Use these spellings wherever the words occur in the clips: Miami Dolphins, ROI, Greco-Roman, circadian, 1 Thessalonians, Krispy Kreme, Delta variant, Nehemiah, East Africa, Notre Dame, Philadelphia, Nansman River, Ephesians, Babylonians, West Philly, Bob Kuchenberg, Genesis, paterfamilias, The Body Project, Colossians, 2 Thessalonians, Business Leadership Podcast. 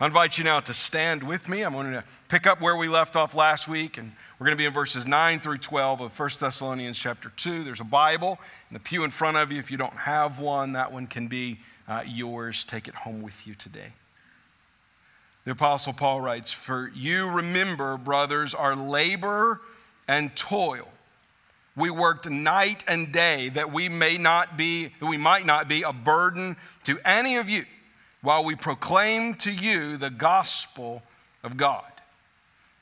I invite you now to stand with me. I'm going to pick up where we left off last week, and we're going to be in verses 9 through 12 of 1 Thessalonians chapter 2. There's a Bible in the pew in front of you. If you don't have one, that one can be yours. Take it home with you today. The Apostle Paul writes, "For you remember, brothers, our labor and toil. We worked night and day that we might not be a burden to any of you, while we proclaim to you the gospel of God.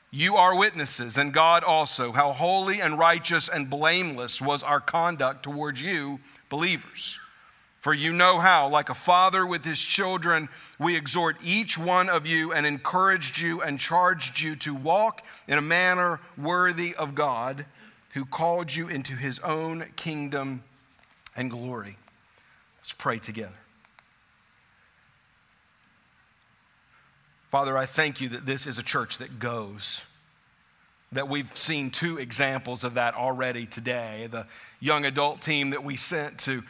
You are witnesses, and God also, how holy and righteous and blameless was our conduct towards you, believers. For you know how, like a father with his children, we exhort each one of you and encouraged you and charged you to walk in a manner worthy of God, who called you into his own kingdom and glory." Let's pray together. Father, I thank you that this is a church that goes, that we've seen two examples of that already today. The young adult team that we sent to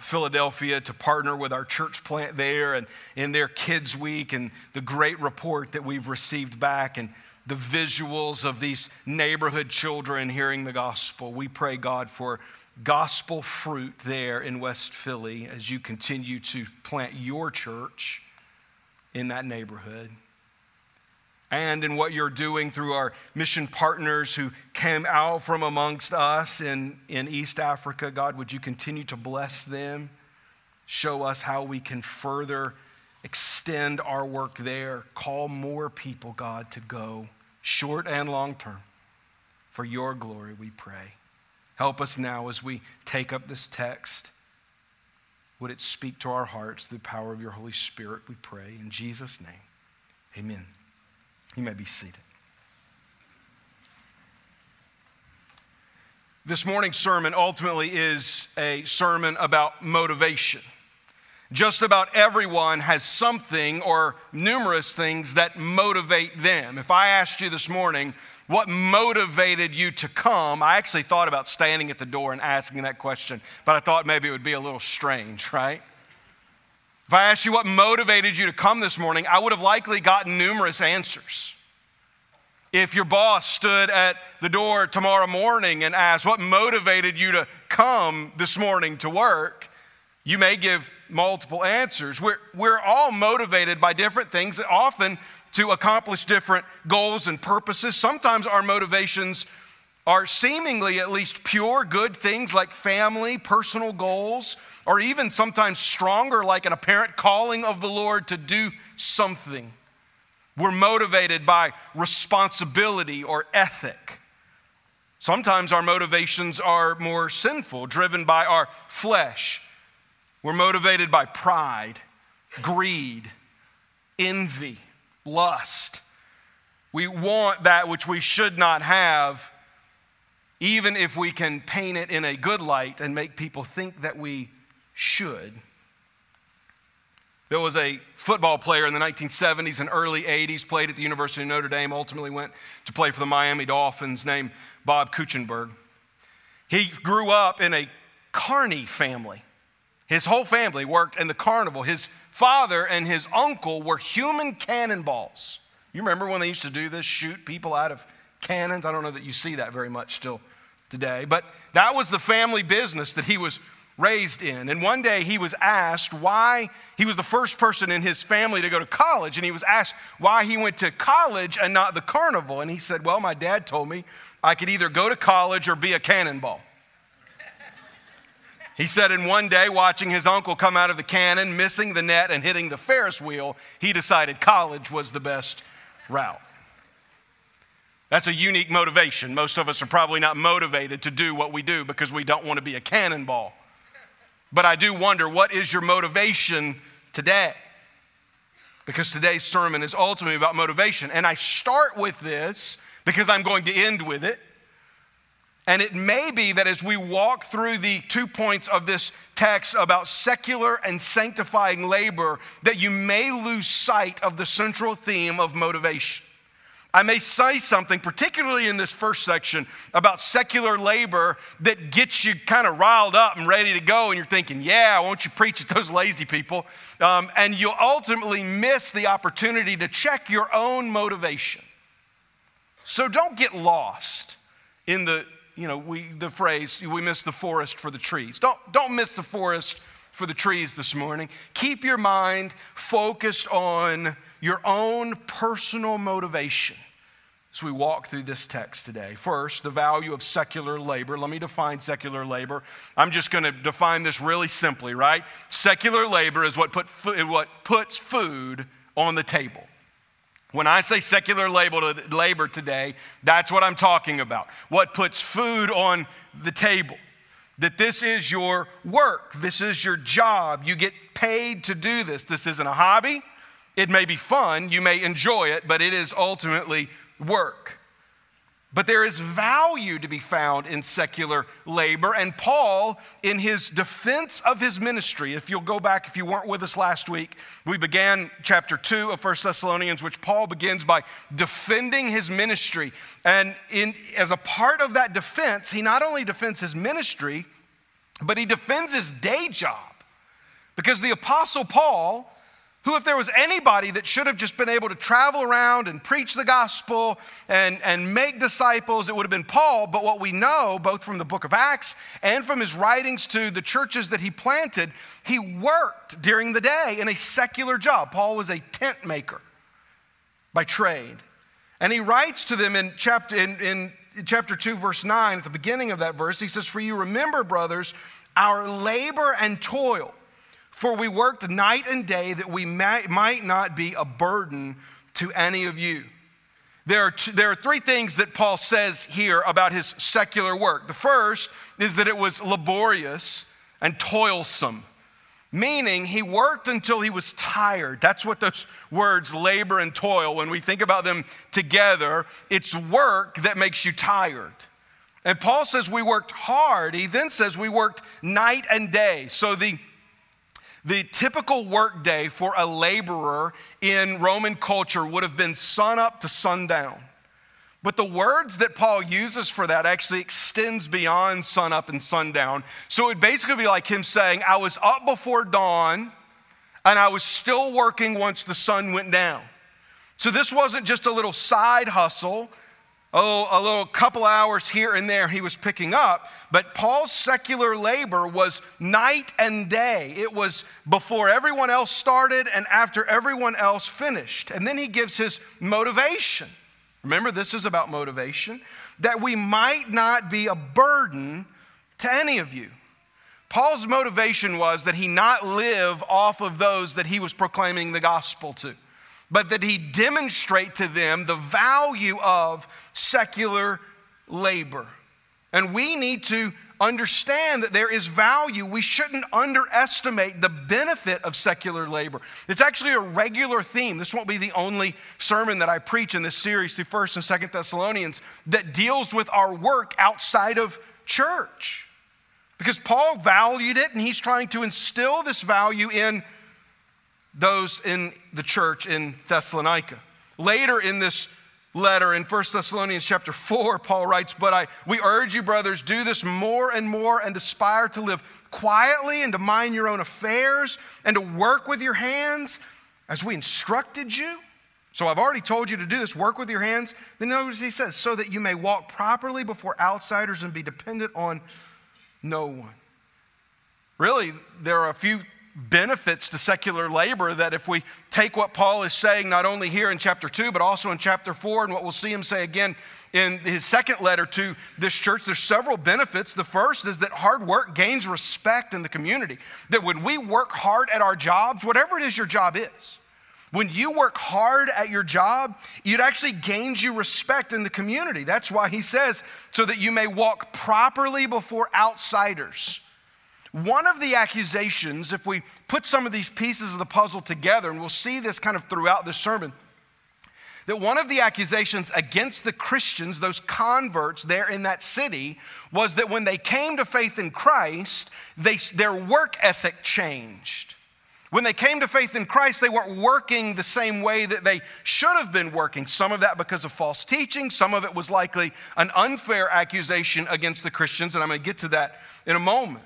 Philadelphia to partner with our church plant there, and in their kids week, and the great report that we've received back, and the visuals of these neighborhood children hearing the gospel. We pray, God, for gospel fruit there in West Philly as you continue to plant your church in that neighborhood, and in what you're doing through our mission partners who came out from amongst us in East Africa. God, would you continue to bless them? Show us how we can further extend our work there. Call more people, God, to go, short and long term. For your glory, we pray. Help us now as we take up this text. Would it speak to our hearts through the power of your Holy Spirit, we pray. In Jesus' name, amen. You may be seated. This morning's sermon ultimately is a sermon about motivation. Just about everyone has something or numerous things that motivate them. If I asked you this morning, what motivated you to come? I actually thought about standing at the door and asking that question, but I thought maybe it would be a little strange, right? If I asked you what motivated you to come this morning, I would have likely gotten numerous answers. If your boss stood at the door tomorrow morning and asked, what motivated you to come this morning to work? You may give multiple answers. We're all motivated by different things, often to accomplish different goals and purposes. Sometimes our motivations are seemingly at least pure, good things like family, personal goals, or even sometimes stronger, like an apparent calling of the Lord to do something. We're motivated by responsibility or ethic. Sometimes our motivations are more sinful, driven by our flesh. We're motivated by pride, greed, envy, lust. We want that which we should not have, even if we can paint it in a good light and make people think that we should. There was a football player in the 1970s and early 80s, played at the University of Notre Dame, ultimately went to play for the Miami Dolphins, named Bob Kuchenberg. He grew up in a carny family. His whole family worked in the carnival. His father and his uncle were human cannonballs. You remember when they used to do this, shoot people out of cannons? I don't know that you see that very much still today, but that was the family business that he was raised in. And one day he was asked why, he was the first person in his family to go to college, and he was asked why he went to college and not the carnival. And he said, well, my dad told me I could either go to college or be a cannonball. He said, in one day, watching his uncle come out of the cannon, missing the net and hitting the Ferris wheel, he decided college was the best route. That's a unique motivation. Most of us are probably not motivated to do what we do because we don't want to be a cannonball. But I do wonder, what is your motivation today? Because today's sermon is ultimately about motivation. And I start with this because I'm going to end with it. And it may be that as we walk through the 2 points of this text about secular and sanctifying labor, that you may lose sight of the central theme of motivation. I may say something, particularly in this first section, about secular labor that gets you kind of riled up and ready to go, and you're thinking, yeah, won't you preach at those lazy people? And you'll ultimately miss the opportunity to check your own motivation. So don't get lost in the, the phrase, we miss the forest for the trees. Don't miss the forest for the trees this morning. Keep your mind focused on your own personal motivation as we walk through this text today. First, the value of secular labor. Let me define secular labor. I'm just going to define this really simply, right? Secular labor is what puts food on the table. When I say secular labor today, that's what I'm talking about. What puts food on the table. That this is your work, this is your job, you get paid to do this. This isn't a hobby, it may be fun, you may enjoy it, but it is ultimately work. But there is value to be found in secular labor, and Paul, in his defense of his ministry, if you'll go back, if you weren't with us last week, we began chapter 2 of 1 Thessalonians, which Paul begins by defending his ministry. And as a part of that defense, he not only defends his ministry, but he defends his day job. Because the Apostle Paul, who, if there was anybody that should have just been able to travel around and preach the gospel and make disciples, it would have been Paul. But what we know, both from the book of Acts and from his writings to the churches that he planted, he worked during the day in a secular job. Paul was a tent maker by trade. And he writes to them in chapter 2, verse 9, at the beginning of that verse, he says, "For you remember, brothers, our labor and toil, for we worked night and day that we might not be a burden to any of you." There are three things that Paul says here about his secular work. The first is that it was laborious and toilsome, meaning he worked until he was tired. That's what those words, labor and toil, when we think about them together, it's work that makes you tired. And Paul says we worked hard. He then says we worked night and day. So the typical workday for a laborer in Roman culture would have been sun up to sundown. But the words that Paul uses for that actually extends beyond sun up and sundown. So it would basically be like him saying, I was up before dawn and I was still working once the sun went down. So this wasn't just a little side hustle. Oh, a little couple hours here and there he was picking up, but Paul's secular labor was night and day. It was before everyone else started and after everyone else finished. And then he gives his motivation. Remember, this is about motivation, that we might not be a burden to any of you. Paul's motivation was that he not live off of those that he was proclaiming the gospel to, but that he demonstrate to them the value of secular labor. And we need to understand that there is value. We shouldn't underestimate the benefit of secular labor. It's actually a regular theme. This won't be the only sermon that I preach in this series through 1 and 2 Thessalonians that deals with our work outside of church. Because Paul valued it, and he's trying to instill this value in those in the church in Thessalonica. Later in this letter in 1 Thessalonians chapter 4, Paul writes, "But we urge you, brothers, do this more and more and aspire to live quietly and to mind your own affairs and to work with your hands as we instructed you." So I've already told you to do this, work with your hands. Then notice he says, "So that you may walk properly before outsiders and be dependent on no one." Really, there are a few benefits to secular labor that if we take what Paul is saying not only here in chapter 2 but also in chapter 4 and what we'll see him say again in his second letter to this church, there's several benefits. The first is that hard work gains respect in the community. That when we work hard at our jobs, whatever it is your job is, when you work hard at your job, it actually gains you respect in the community. That's why he says, so that you may walk properly before outsiders. One of the accusations, if we put some of these pieces of the puzzle together, and we'll see this kind of throughout this sermon, that one of the accusations against the Christians, those converts there in that city, was that when they came to faith in Christ, their work ethic changed. When they came to faith in Christ, they weren't working the same way that they should have been working. Some of that because of false teaching. Some of it was likely an unfair accusation against the Christians, and I'm going to get to that in a moment.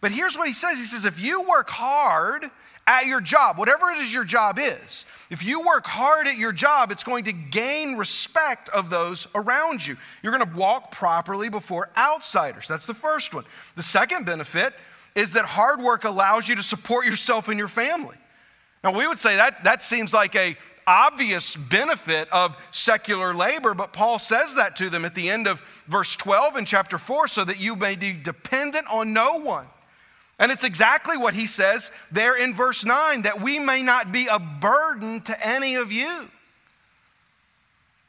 But here's what he says. He says, if you work hard at your job, whatever it is your job is, if you work hard at your job, it's going to gain respect of those around you. You're going to walk properly before outsiders. That's the first one. The second benefit is that hard work allows you to support yourself and your family. Now, we would say that seems like an obvious benefit of secular labor, but Paul says that to them at the end of verse 12 in chapter 4, so that you may be dependent on no one. And it's exactly what he says there in verse 9, that we may not be a burden to any of you.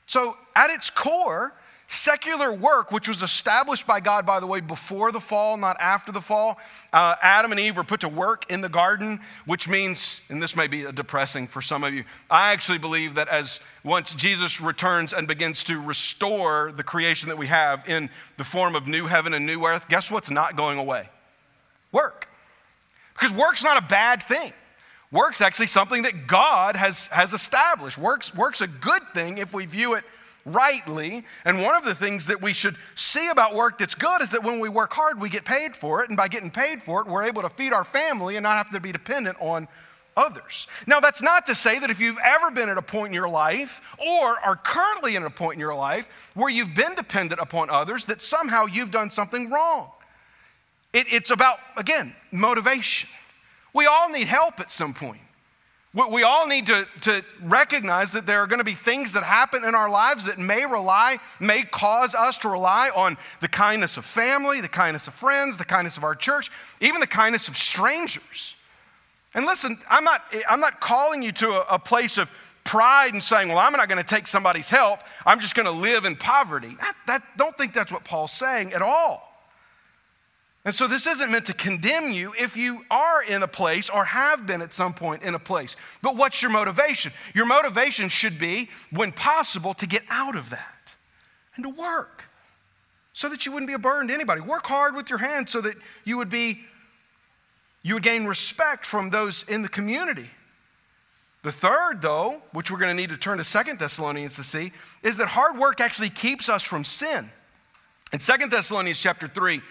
So at its core, secular work, which was established by God, by the way, before the fall, not after the fall. Adam and Eve were put to work in the garden, which means, and this may be depressing for some of you, I actually believe that as once Jesus returns and begins to restore the creation that we have in the form of new heaven and new earth, guess what's not going away? Work. Because work's not a bad thing. Work's actually something that God has established. Work's a good thing if we view it rightly. And one of the things that we should see about work that's good is that when we work hard, we get paid for it. And by getting paid for it, we're able to feed our family and not have to be dependent on others. Now, that's not to say that if you've ever been at a point in your life or are currently in a point in your life where you've been dependent upon others, that somehow you've done something wrong. It's about, again, motivation. We all need help at some point. We all need to recognize that there are going to be things that happen in our lives that may cause us to rely on the kindness of family, the kindness of friends, the kindness of our church, even the kindness of strangers. And listen, I'm not calling you to a place of pride and saying, well, I'm not going to take somebody's help. I'm just going to live in poverty. Don't think that's what Paul's saying at all. And so this isn't meant to condemn you if you are in a place or have been at some point in a place. But what's your motivation? Your motivation should be, when possible, to get out of that and to work so that you wouldn't be a burden to anybody. Work hard with your hands so that you would gain respect from those in the community. The third, though, which we're going to need to turn to 2 Thessalonians to see, is that hard work actually keeps us from sin. In 2 Thessalonians chapter 3,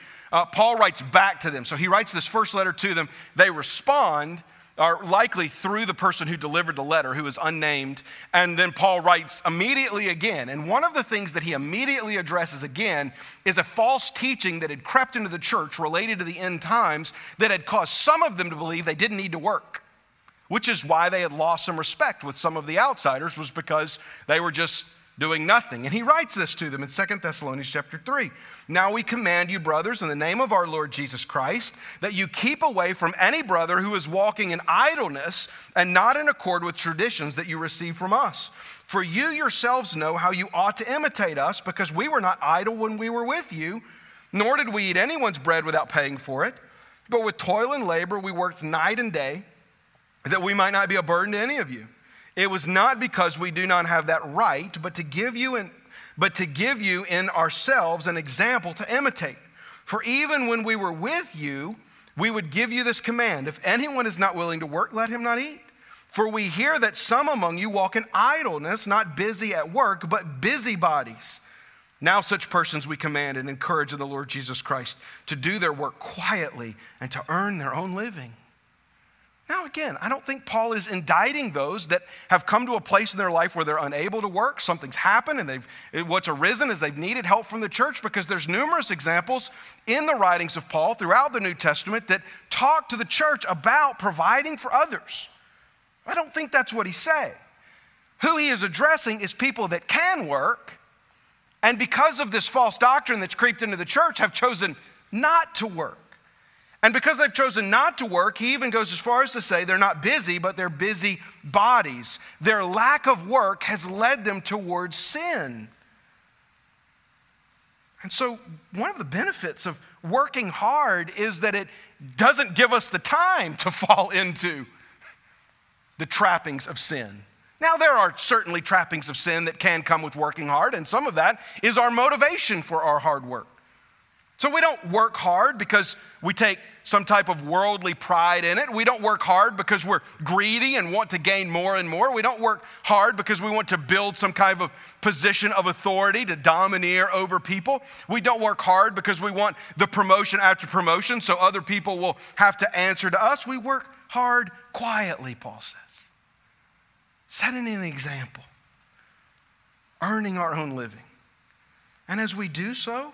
Paul writes back to them. So he writes this first letter to them. They respond, or likely through the person who delivered the letter, who is unnamed. And then Paul writes immediately again. And one of the things that he immediately addresses again is a false teaching that had crept into the church related to the end times that had caused some of them to believe they didn't need to work, which is why they had lost some respect with some of the outsiders, was because they were just doing nothing. And he writes this to them in 2 Thessalonians chapter 3. Now we command you, brothers, in the name of our Lord Jesus Christ, that you keep away from any brother who is walking in idleness and not in accord with traditions that you receive from us. For you yourselves know how you ought to imitate us, because we were not idle when we were with you, nor did we eat anyone's bread without paying for it. But with toil and labor we worked night and day, that we might not be a burden to any of you. It was not because we do not have that right, but to give you in ourselves an example to imitate. For even when we were with you, we would give you this command: if anyone is not willing to work, let him not eat. For we hear that some among you walk in idleness, not busy at work, but busybodies. Now such persons we command and encourage in the Lord Jesus Christ to do their work quietly and to earn their own living. Now, again, I don't think Paul is indicting those that have come to a place in their life where they're unable to work. Something's happened, and what's arisen is they've needed help from the church, because there's numerous examples in the writings of Paul throughout the New Testament that talk to the church about providing for others. I don't think that's what he's saying. Who he is addressing is people that can work, and because of this false doctrine that's creeped into the church, have chosen not to work. And because they've chosen not to work, he even goes as far as to say they're not busy, but they're busy bodies. Their lack of work has led them towards sin. And so one of the benefits of working hard is that it doesn't give us the time to fall into the trappings of sin. Now, there are certainly trappings of sin that can come with working hard, and some of that is our motivation for our hard work. So we don't work hard because we take some type of worldly pride in it. We don't work hard because we're greedy and want to gain more and more. We don't work hard because we want to build some kind of position of authority to domineer over people. We don't work hard because we want the promotion after promotion so other people will have to answer to us. We work hard quietly, Paul says. Setting an example, earning our own living. And as we do so,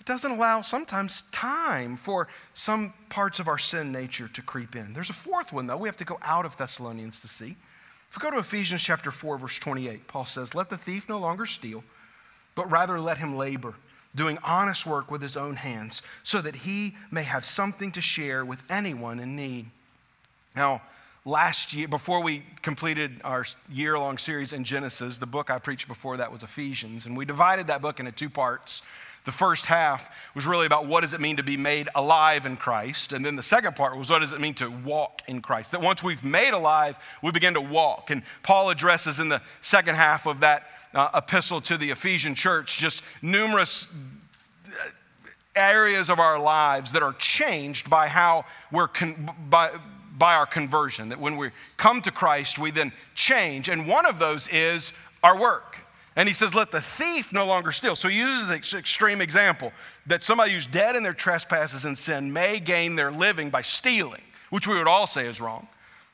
it doesn't allow sometimes time for some parts of our sin nature to creep in. There's a fourth one, though, we have to go out of Thessalonians to see. If we go to Ephesians chapter 4, verse 28, Paul says, "Let the thief no longer steal, but rather let him labor, doing honest work with his own hands, so that he may have something to share with anyone in need." Now, last year, before we completed our year-long series in Genesis, the book I preached before that was Ephesians, and we divided that book into two parts. The first half was really about what does it mean to be made alive in Christ, and then the second part was what does it mean to walk in Christ, that once we've made alive, we begin to walk. And Paul addresses in the second half of that epistle to the Ephesian church just numerous areas of our lives that are changed by how we're by our conversion, that when we come to Christ, we then change. And one of those is our work. And he says, let the thief no longer steal. So he uses the extreme example that somebody who's dead in their trespasses and sin may gain their living by stealing, which we would all say is wrong.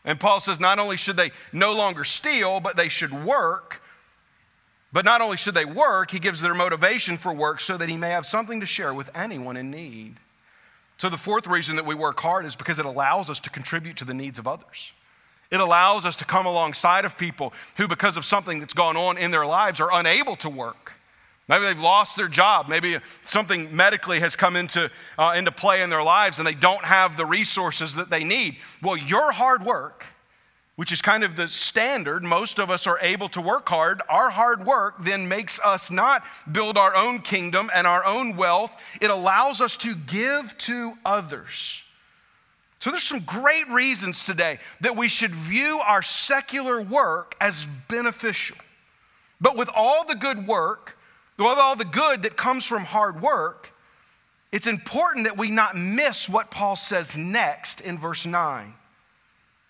And Paul says, not only should they no longer steal, but they should work. But not only should they work, he gives their motivation for work so that he may have something to share with anyone in need. So the fourth reason that we work hard is because it allows us to contribute to the needs of others. It allows us to come alongside of people who, because of something that's gone on in their lives, are unable to work. Maybe they've lost their job. Maybe something medically has come into play in their lives and they don't have the resources that they need. Well, your hard work, which is kind of the standard, most of us are able to work hard. Our hard work then makes us not build our own kingdom and our own wealth. It allows us to give to others. So there's some great reasons today that we should view our secular work as beneficial. But with all the good work, with all the good that comes from hard work, it's important that we not miss what Paul says next in verse 9.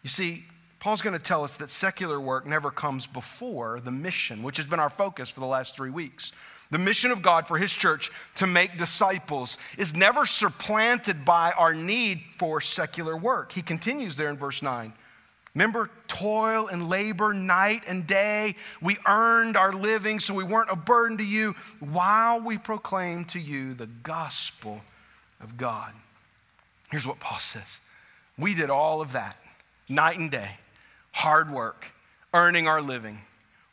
You see, Paul's going to tell us that secular work never comes before the mission, which has been our focus for the last 3 weeks. The mission of God for his church to make disciples is never supplanted by our need for secular work. He continues there in verse 9. Remember, toil and labor night and day. We earned our living so we weren't a burden to you while we proclaimed to you the gospel of God. Here's what Paul says. We did all of that, night and day. Hard work, earning our living,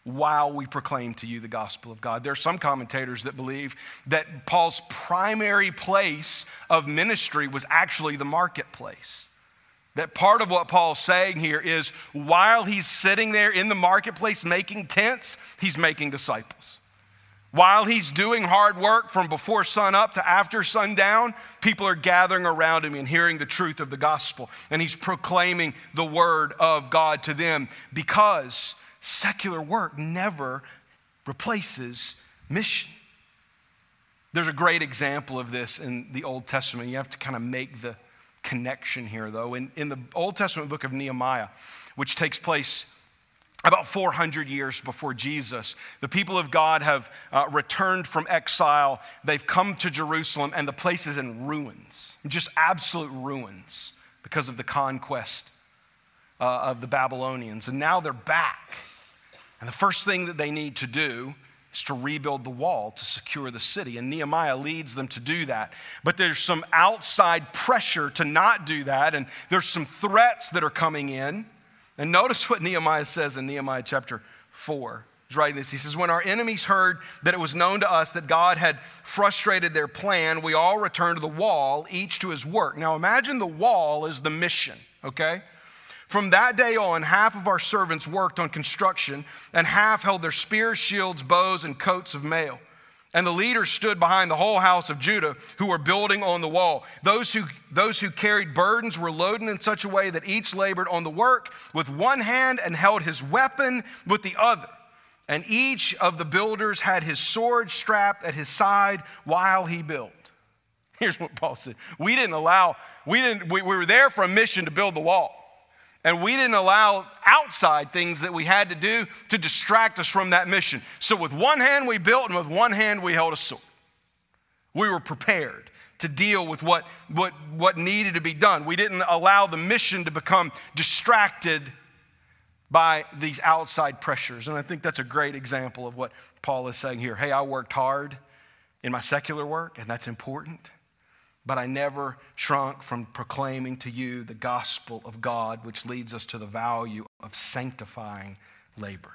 while we proclaim to you the gospel of God. There are some commentators that believe that Paul's primary place of ministry was actually the marketplace. That part of what Paul's saying here is while he's sitting there in the marketplace making tents, he's making disciples. While he's doing hard work from before sun up to after sundown, people are gathering around him and hearing the truth of the gospel. And he's proclaiming the word of God to them because secular work never replaces mission. There's a great example of this in the Old Testament. You have to kind of make the connection here, though. In the Old Testament book of Nehemiah, which takes place about 400 years before Jesus, the people of God have returned from exile. They've come to Jerusalem, and the place is in ruins, just absolute ruins because of the conquest of the Babylonians. And now they're back. And the first thing that they need to do is to rebuild the wall to secure the city. And Nehemiah leads them to do that. But there's some outside pressure to not do that, and there's some threats that are coming in. And notice what Nehemiah says in Nehemiah chapter 4. He's writing this. He says, when our enemies heard that it was known to us that God had frustrated their plan, we all returned to the wall, each to his work. Now imagine the wall is the mission, okay? From that day on, half of our servants worked on construction, and half held their spears, shields, bows, and coats of mail. And the leaders stood behind the whole house of Judah who were building on the wall. Those who carried burdens were loaded in such a way that each labored on the work with one hand and held his weapon with the other. And each of the builders had his sword strapped at his side while he built. Here's what Paul said. We were there for a mission to build the wall. And we didn't allow outside things that we had to do to distract us from that mission. So with one hand we built and with one hand we held a sword. We were prepared to deal with what needed to be done. We didn't allow the mission to become distracted by these outside pressures. And I think that's a great example of what Paul is saying here. Hey, I worked hard in my secular work, and that's important. But I never shrunk from proclaiming to you the gospel of God, which leads us to the value of sanctifying labor.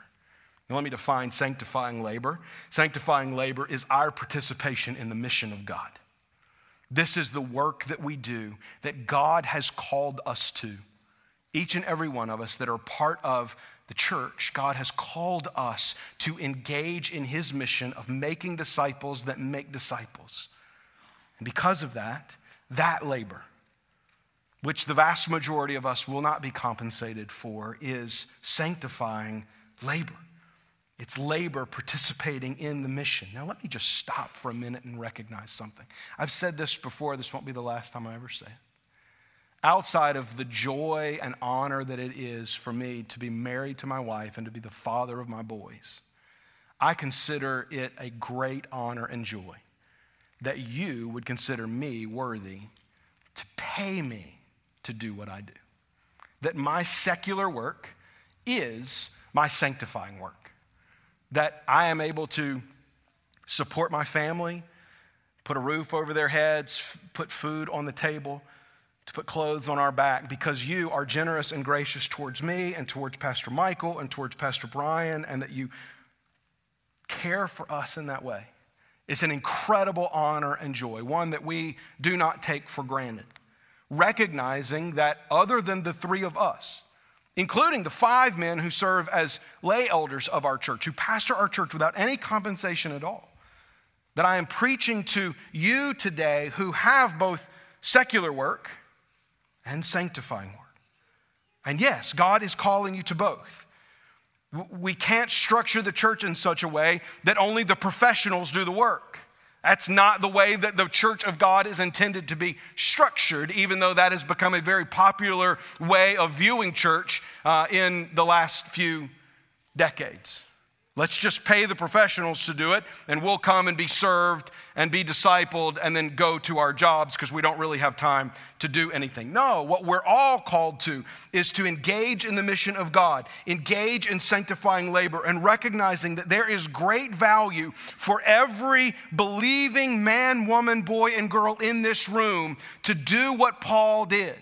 Now, let me define sanctifying labor. Sanctifying labor is our participation in the mission of God. This is the work that we do that God has called us to. Each and every one of us that are part of the church, God has called us to engage in his mission of making disciples that make disciples. And because of that labor, which the vast majority of us will not be compensated for, is sanctifying labor. It's labor participating in the mission. Now, let me just stop for a minute and recognize something. I've said this before. This won't be the last time I ever say it. Outside of the joy and honor that it is for me to be married to my wife and to be the father of my boys, I consider it a great honor and joy that you would consider me worthy to pay me to do what I do. That my secular work is my sanctifying work. That I am able to support my family, put a roof over their heads, put food on the table, to put clothes on our back, because you are generous and gracious towards me and towards Pastor Michael and towards Pastor Brian, and that you care for us in that way. It's an incredible honor and joy, one that we do not take for granted. Recognizing that other than the three of us, including the five men who serve as lay elders of our church, who pastor our church without any compensation at all, that I am preaching to you today who have both secular work and sanctifying work. And yes, God is calling you to both. We can't structure the church in such a way that only the professionals do the work. That's not the way that the church of God is intended to be structured, even though that has become a very popular way of viewing church in the last few decades. Let's just pay the professionals to do it, and we'll come and be served and be discipled and then go to our jobs because we don't really have time to do anything. No, what we're all called to is to engage in the mission of God, engage in sanctifying labor, and recognizing that there is great value for every believing man, woman, boy, and girl in this room to do what Paul did.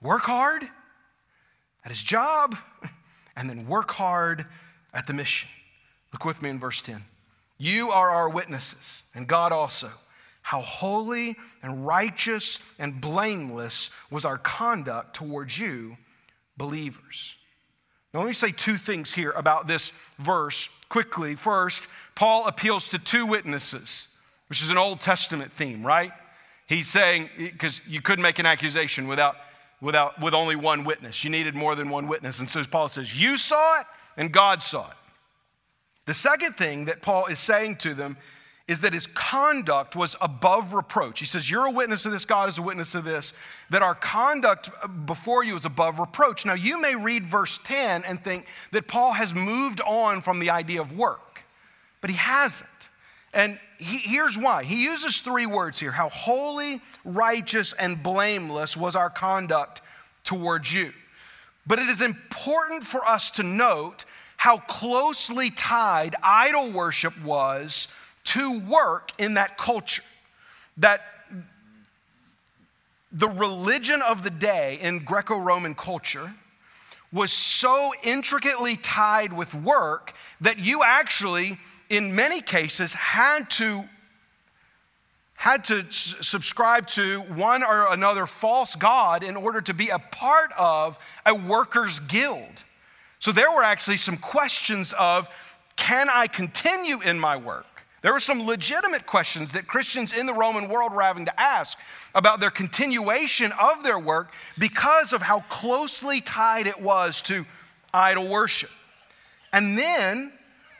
Work hard at his job, and then work hard at the mission. Look with me in verse 10. You are our witnesses, and God also, how holy and righteous and blameless was our conduct towards you, believers. Now let me say two things here about this verse quickly. First, Paul appeals to two witnesses, which is an Old Testament theme, right? He's saying, because you couldn't make an accusation with only one witness. You needed more than one witness. And so Paul says, you saw it, and God saw it. The second thing that Paul is saying to them is that his conduct was above reproach. He says, you're a witness of this, God is a witness of this, that our conduct before you is above reproach. Now, you may read verse 10 and think that Paul has moved on from the idea of work, but he hasn't. And here's why. He uses three words here. How holy, righteous, and blameless was our conduct towards you. But it is important for us to note how closely tied idol worship was to work in that culture. That the religion of the day in Greco-Roman culture was so intricately tied with work that you actually, in many cases, had to subscribe to one or another false god in order to be a part of a workers' guild. So there were actually some questions of, can I continue in my work? There were some legitimate questions that Christians in the Roman world were having to ask about their continuation of their work because of how closely tied it was to idol worship. And then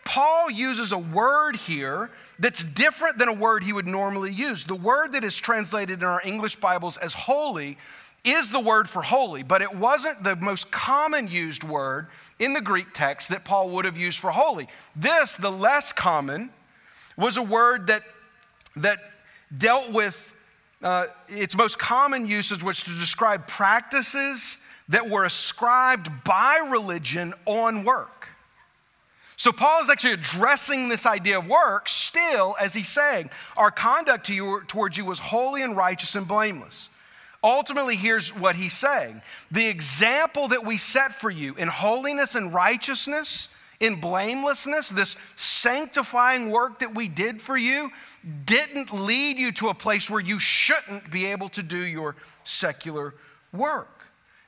Paul uses a word here that's different than a word he would normally use. The word that is translated in our English Bibles as holy is the word for holy, but it wasn't the most common used word in the Greek text that Paul would have used for holy. This, the less common, was a word that dealt with its most common usage was to describe practices that were ascribed by religion on work. So Paul is actually addressing this idea of work still as he's saying, our conduct towards you was holy and righteous and blameless. Ultimately, here's what he's saying. The example that we set for you in holiness and righteousness, in blamelessness, this sanctifying work that we did for you didn't lead you to a place where you shouldn't be able to do your secular work.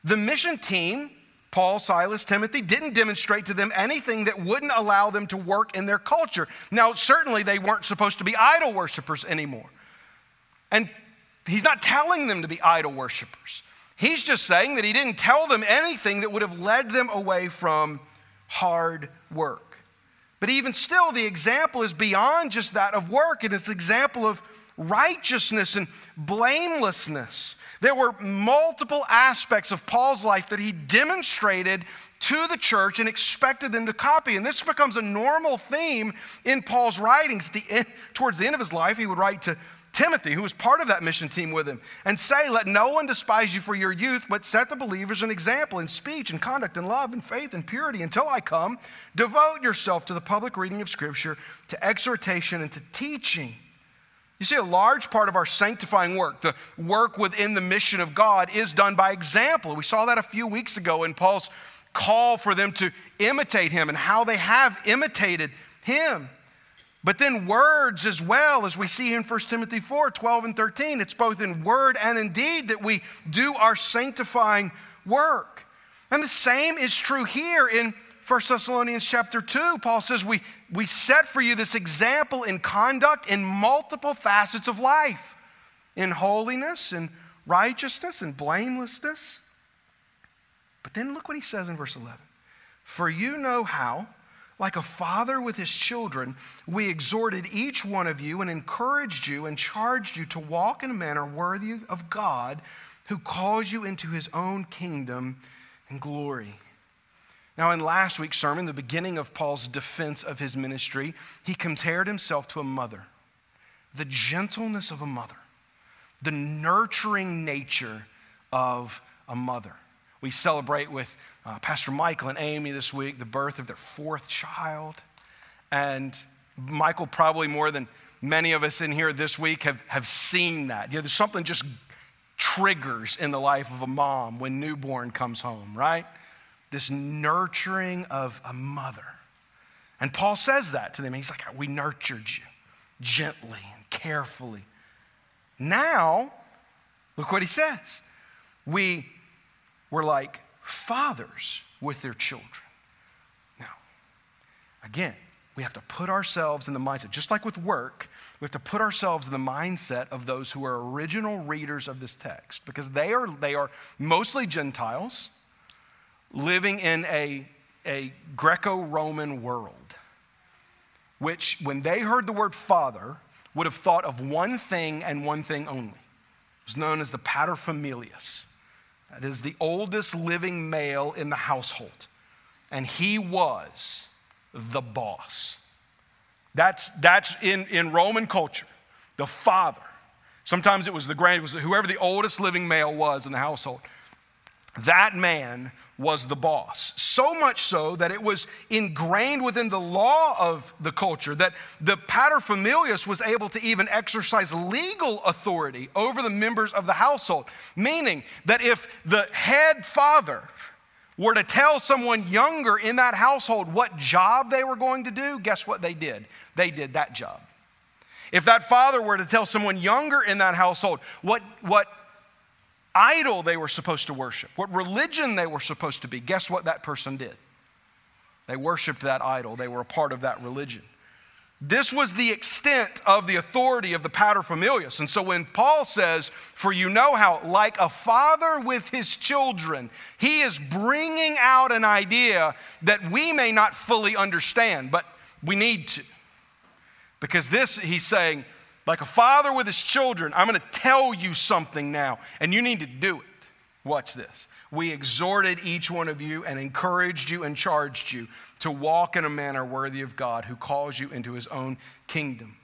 The mission team, Paul, Silas, Timothy, didn't demonstrate to them anything that wouldn't allow them to work in their culture. Now, certainly they weren't supposed to be idol worshipers anymore. And he's not telling them to be idol worshipers. He's just saying that he didn't tell them anything that would have led them away from hard work. But even still, the example is beyond just that of work, and it's an example of righteousness and blamelessness. There were multiple aspects of Paul's life that he demonstrated to the church and expected them to copy. And this becomes a normal theme in Paul's writings. Towards the end of his life, he would write to Timothy, who was part of that mission team with him, and say, let no one despise you for your youth, but set the believers an example in speech and conduct and love and faith and purity. Until I come, devote yourself to the public reading of Scripture, to exhortation and to teaching. You see, a large part of our sanctifying work, the work within the mission of God, is done by example. We saw that a few weeks ago in Paul's call for them to imitate him and how they have imitated him. But then words as well, as we see in 1 Timothy 4, 12 and 13, it's both in word and in deed that we do our sanctifying work. And the same is true here in 1 Thessalonians chapter 2. Paul says, we set for you this example in conduct in multiple facets of life, in holiness, in righteousness, in blamelessness. But then look what he says in verse 11. For you know how, like a father with his children, we exhorted each one of you and encouraged you and charged you to walk in a manner worthy of God, who calls you into his own kingdom and glory. Now, in last week's sermon, the beginning of Paul's defense of his ministry, he compared himself to a mother, the gentleness of a mother, the nurturing nature of a mother. We celebrate with Pastor Michael and Amy this week the birth of their fourth child. And Michael, probably more than many of us in here this week, have seen that. You know, there's something just triggers in the life of a mom when newborn comes home, right? This nurturing of a mother. And Paul says that to them. He's like, we nurtured you gently and carefully. Now, look what he says. We're like fathers with their children. Now, again, we have to put ourselves in the mindset, just like with work, we have to put ourselves in the mindset of those who are original readers of this text, because they are mostly Gentiles living in a Greco-Roman world, which when they heard the word father, would have thought of one thing and one thing only. It was known as the paterfamilias. That is the oldest living male in the household. And he was the boss. That's in Roman culture, the father. Sometimes it was whoever the oldest living male was in the household. That man was the boss. So much so that it was ingrained within the law of the culture that the paterfamilias was able to even exercise legal authority over the members of the household. Meaning that if the head father were to tell someone younger in that household what job they were going to do, guess what they did? They did that job. If that father were to tell someone younger in that household what idol they were supposed to worship, what religion they were supposed to be, guess what that person did? They worshiped that idol. They were a part of that religion. This was the extent of the authority of the paterfamilias. And so when Paul says, for you know how, like a father with his children, he is bringing out an idea that we may not fully understand, but We need to. Because this, he's saying, like a father with his children, I'm going to tell you something now, and you need to do it. Watch this. We exhorted each one of you and encouraged you and charged you to walk in a manner worthy of God who calls you into his own kingdom.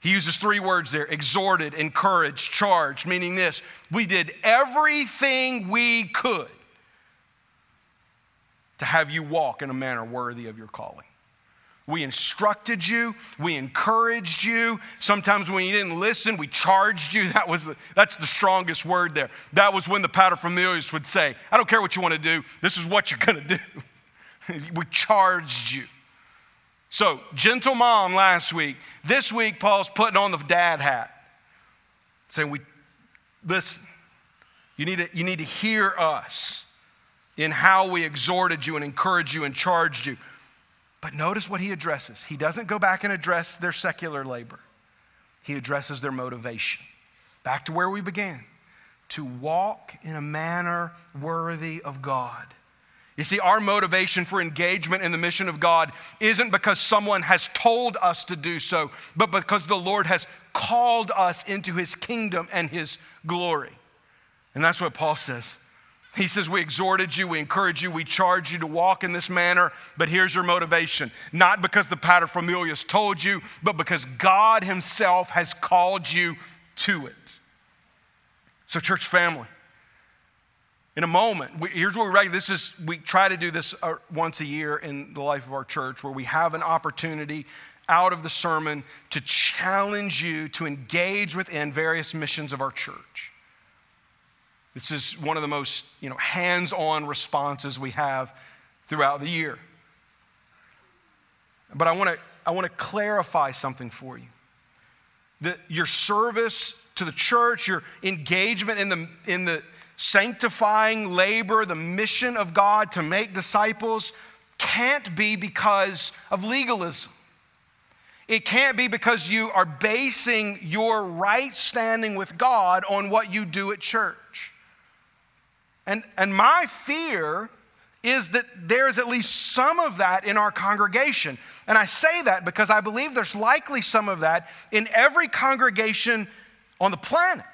He uses three words there: exhorted, encouraged, charged, meaning this. We did everything we could to have you walk in a manner worthy of your calling. We instructed you. We encouraged you. Sometimes when you didn't listen, we charged you. That's the strongest word there. That was when the paterfamilias would say, I don't care what you want to do. This is what you're going to do. We charged you. So, gentle mom last week. This week, Paul's putting on the dad hat, saying, listen, you need to hear us in how we exhorted you and encouraged you and charged you. But notice what he addresses. He doesn't go back and address their secular labor. He addresses their motivation. Back to where we began. To walk in a manner worthy of God. You see, our motivation for engagement in the mission of God isn't because someone has told us to do so, but because the Lord has called us into his kingdom and his glory. And that's what Paul says. He says, we exhorted you, we encouraged you, we charged you to walk in this manner, but here's your motivation. Not because the paterfamilias told you, but because God himself has called you to it. So church family, in a moment, here's what we write. We try to do this once a year in the life of our church, where we have an opportunity out of the sermon to challenge you to engage within various missions of our church. This is one of the most, hands-on responses we have throughout the year. But I want to clarify something for you. Your service to the church, your engagement in the sanctifying labor, the mission of God to make disciples, can't be because of legalism. It can't be because you are basing your right standing with God on what you do at church. And my fear is that there's at least some of that in our congregation. And I say that because I believe there's likely some of that in every congregation on the planet.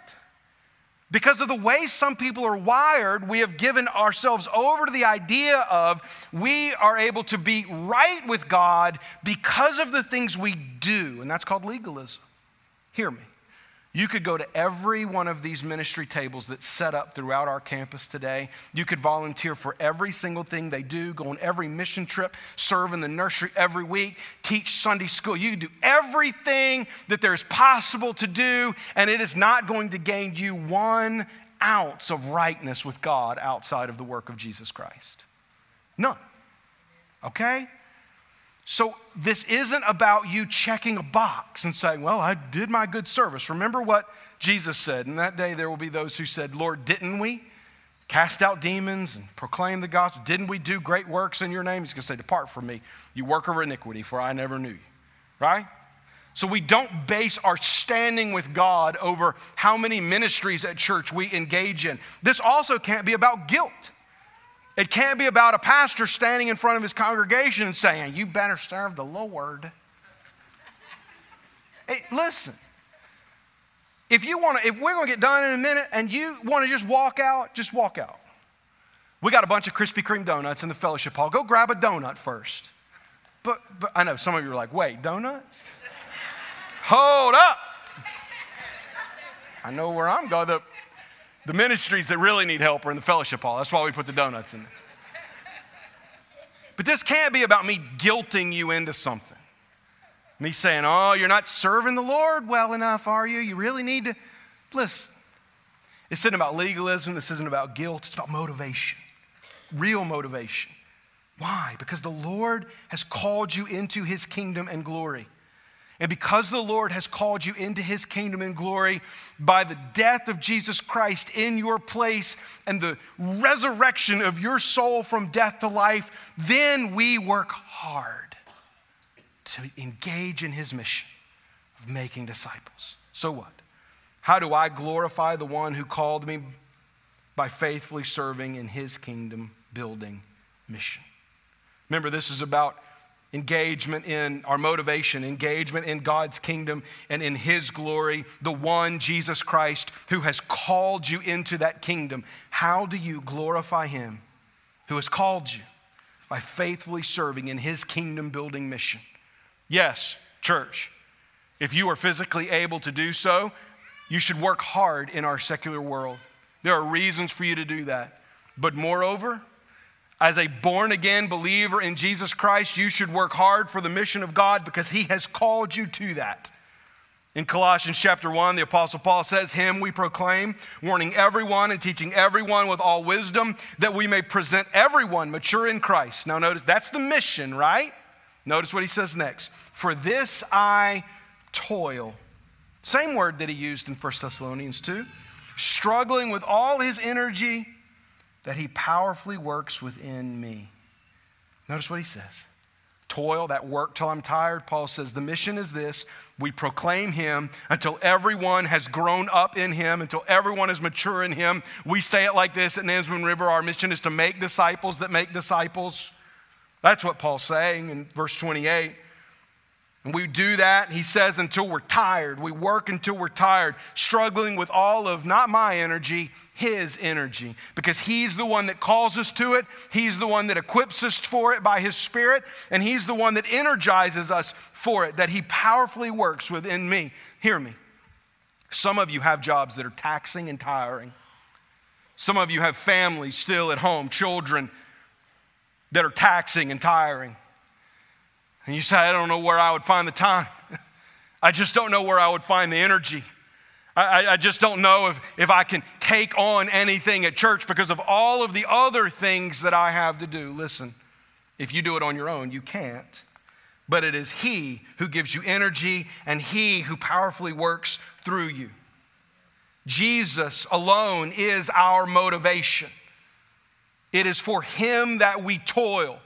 Because of the way some people are wired, we have given ourselves over to the idea of we are able to be right with God because of the things we do. And that's called legalism. Hear me. You could go to every one of these ministry tables that's set up throughout our campus today. You could volunteer for every single thing they do, go on every mission trip, serve in the nursery every week, teach Sunday school. You could do everything that there is possible to do, and it is not going to gain you 1 ounce of rightness with God outside of the work of Jesus Christ. None. Okay? So this isn't about you checking a box and saying, well, I did my good service. Remember what Jesus said. In that day, there will be those who said, Lord, didn't we cast out demons and proclaim the gospel? Didn't we do great works in your name? He's going to say, depart from me, you worker of iniquity, for I never knew you, right? So we don't base our standing with God over how many ministries at church we engage in. This also can't be about guilt. It can't be about a pastor standing in front of his congregation and saying, you better serve the Lord. Hey, listen, if we're going to get done in a minute and you want to just walk out, just walk out. We got a bunch of Krispy Kreme donuts in the fellowship hall. Go grab a donut first. But I know some of you are like, wait, donuts? Hold up. I know where I'm going. The ministries that really need help are in the fellowship hall. That's why we put the donuts in there. But this can't be about me guilting you into something. Me saying, oh, you're not serving the Lord well enough, are you? You really need to. Listen, this isn't about legalism. This isn't about guilt. It's about motivation, real motivation. Why? Because the Lord has called you into his kingdom and glory. And because the Lord has called you into his kingdom and glory by the death of Jesus Christ in your place and the resurrection of your soul from death to life, then we work hard to engage in his mission of making disciples. So what? How do I glorify the one who called me? By faithfully serving in his kingdom building mission. Remember, this is about engagement in our motivation, engagement in God's kingdom and in his glory, the one Jesus Christ who has called you into that kingdom. How do you glorify him who has called you? By faithfully serving in his kingdom building mission. Yes, church, if you are physically able to do so, you should work hard in our secular world. There are reasons for you to do that. But moreover, as a born-again believer in Jesus Christ, you should work hard for the mission of God because he has called you to that. In Colossians chapter 1, the Apostle Paul says, him we proclaim, warning everyone and teaching everyone with all wisdom, that we may present everyone mature in Christ. Now notice, that's the mission, right? Notice what he says next. For this I toil. Same word that he used in 1 Thessalonians 2. Struggling with all his energy that he powerfully works within me. Notice what he says. Toil, that work till I'm tired. Paul says, the mission is this. We proclaim him until everyone has grown up in him, until everyone is mature in him. We say it like this at Nansman River. Our mission is to make disciples that make disciples. That's what Paul's saying in verse 28. And we do that, he says, until we're tired. We work until we're tired, struggling with all of, not my energy, his energy. Because he's the one that calls us to it. He's the one that equips us for it by his Spirit. And he's the one that energizes us for it, that he powerfully works within me. Hear me. Some of you have jobs that are taxing and tiring. Some of you have families still at home, children that are taxing and tiring. And you say, I don't know where I would find the time. I just don't know where I would find the energy. I just don't know if I can take on anything at church because of all of the other things that I have to do. Listen, if you do it on your own, you can't. But it is he who gives you energy and he who powerfully works through you. Jesus alone is our motivation. It is for him that we toil.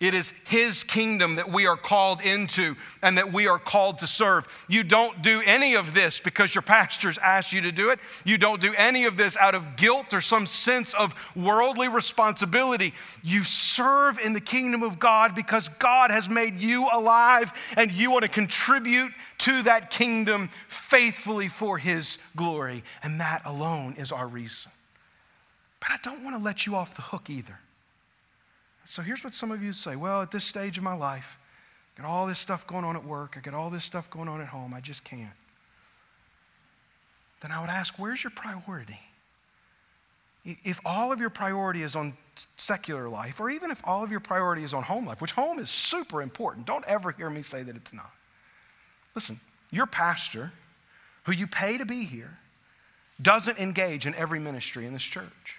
It is his kingdom that we are called into and that we are called to serve. You don't do any of this because your pastors asked you to do it. You don't do any of this out of guilt or some sense of worldly responsibility. You serve in the kingdom of God because God has made you alive and you want to contribute to that kingdom faithfully for his glory. And that alone is our reason. But I don't want to let you off the hook either. So here's what some of you say. Well, at this stage of my life, I got all this stuff going on at work. I got all this stuff going on at home. I just can't. Then I would ask, where's your priority? If all of your priority is on secular life, or even if all of your priority is on home life, which home is super important. Don't ever hear me say that it's not. Listen, your pastor, who you pay to be here, doesn't engage in every ministry in this church.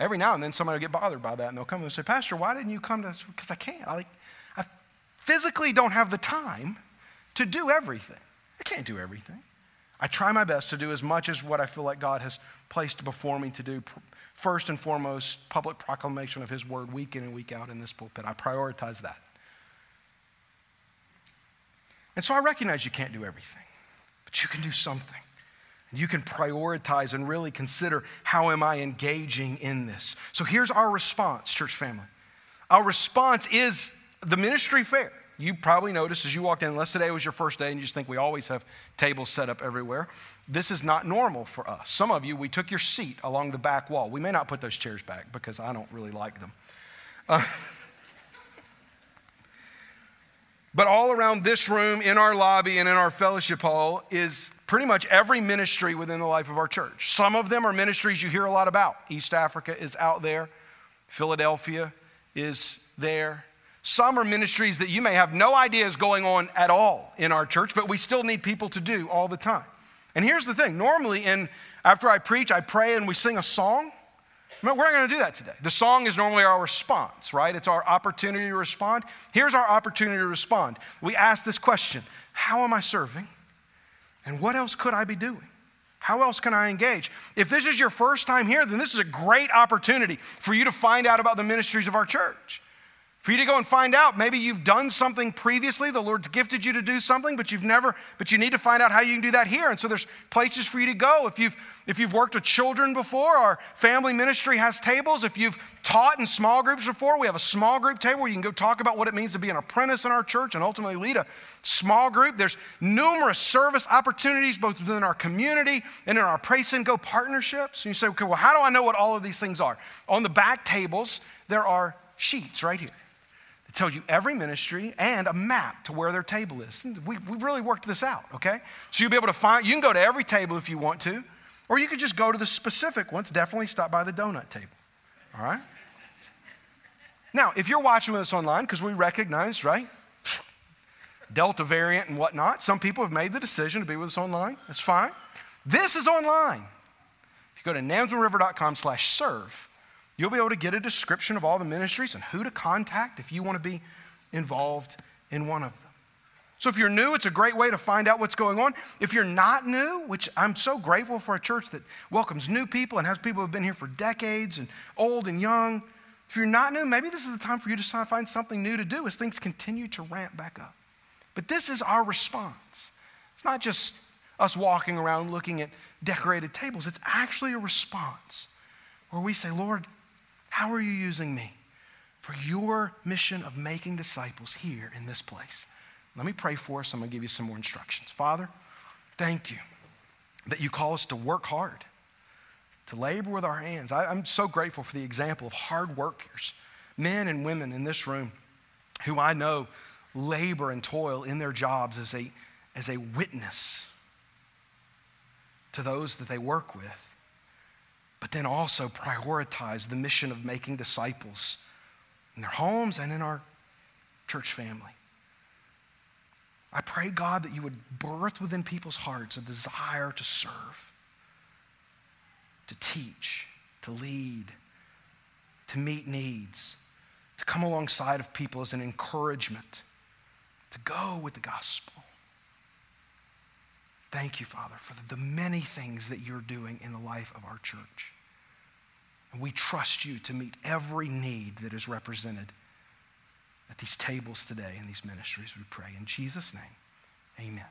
Every now and then somebody will get bothered by that and they'll come and say, Pastor, why didn't you come to us? Because I can't. I physically don't have the time to do everything. I can't do everything. I try my best to do as much as what I feel like God has placed before me to do. First and foremost, public proclamation of his word week in and week out in this pulpit. I prioritize that. And so I recognize you can't do everything, but you can do something. You can prioritize and really consider, how am I engaging in this? So here's our response, church family. Our response is the ministry fair. You probably noticed as you walked in, unless today was your first day and you just think we always have tables set up everywhere, this is not normal for us. Some of you, we took your seat along the back wall. We may not put those chairs back because I don't really like them. But all around this room, in our lobby and in our fellowship hall is pretty much every ministry within the life of our church. Some of them are ministries you hear a lot about. East Africa is out there. Philadelphia is there. Some are ministries that you may have no idea is going on at all in our church, but we still need people to do all the time. And here's the thing. Normally, after I preach, I pray and we sing a song. We're not going to do that today. The song is normally our response, right? It's our opportunity to respond. Here's our opportunity to respond. We ask this question: how am I serving? And what else could I be doing? How else can I engage? If this is your first time here, then this is a great opportunity for you to find out about the ministries of our church. For you to go and find out, maybe you've done something previously, the Lord's gifted you to do something, but you need to find out how you can do that here. And so there's places for you to go. If you've worked with children before, our family ministry has tables. If you've taught in small groups before, we have a small group table where you can go talk about what it means to be an apprentice in our church and ultimately lead a small group. There's numerous service opportunities both within our community and in our Praise and Go partnerships. And you say, okay, well, how do I know what all of these things are? On the back tables, there are sheets right here. It tells you every ministry and a map to where their table is. We've really worked this out, okay? So you'll be able to find, you can go to every table if you want to, or you could just go to the specific ones. Definitely stop by the donut table, all right? Now, if you're watching this online, because we recognize, right, Delta variant and whatnot, some people have made the decision to be with us online. That's fine. This is online. If you go to nansmanriver.com/serve, you'll be able to get a description of all the ministries and who to contact if you want to be involved in one of them. So if you're new, it's a great way to find out what's going on. If you're not new, which I'm so grateful for a church that welcomes new people and has people who have been here for decades and old and young. If you're not new, maybe this is the time for you to find something new to do as things continue to ramp back up. But this is our response. It's not just us walking around looking at decorated tables. It's actually a response where we say, Lord, how are you using me for your mission of making disciples here in this place? Let me pray for us. I'm going to give you some more instructions. Father, thank you that you call us to work hard, to labor with our hands. I'm so grateful for the example of hard workers, men and women in this room who I know labor and toil in their jobs as a witness to those that they work with, but then also prioritize the mission of making disciples in their homes and in our church family. I pray, God, that you would birth within people's hearts a desire to serve, to teach, to lead, to meet needs, to come alongside of people as an encouragement, to go with the gospel. Thank you, Father, for the many things that you're doing in the life of our church. And we trust you to meet every need that is represented at these tables today in these ministries, we pray. In Jesus' name, amen.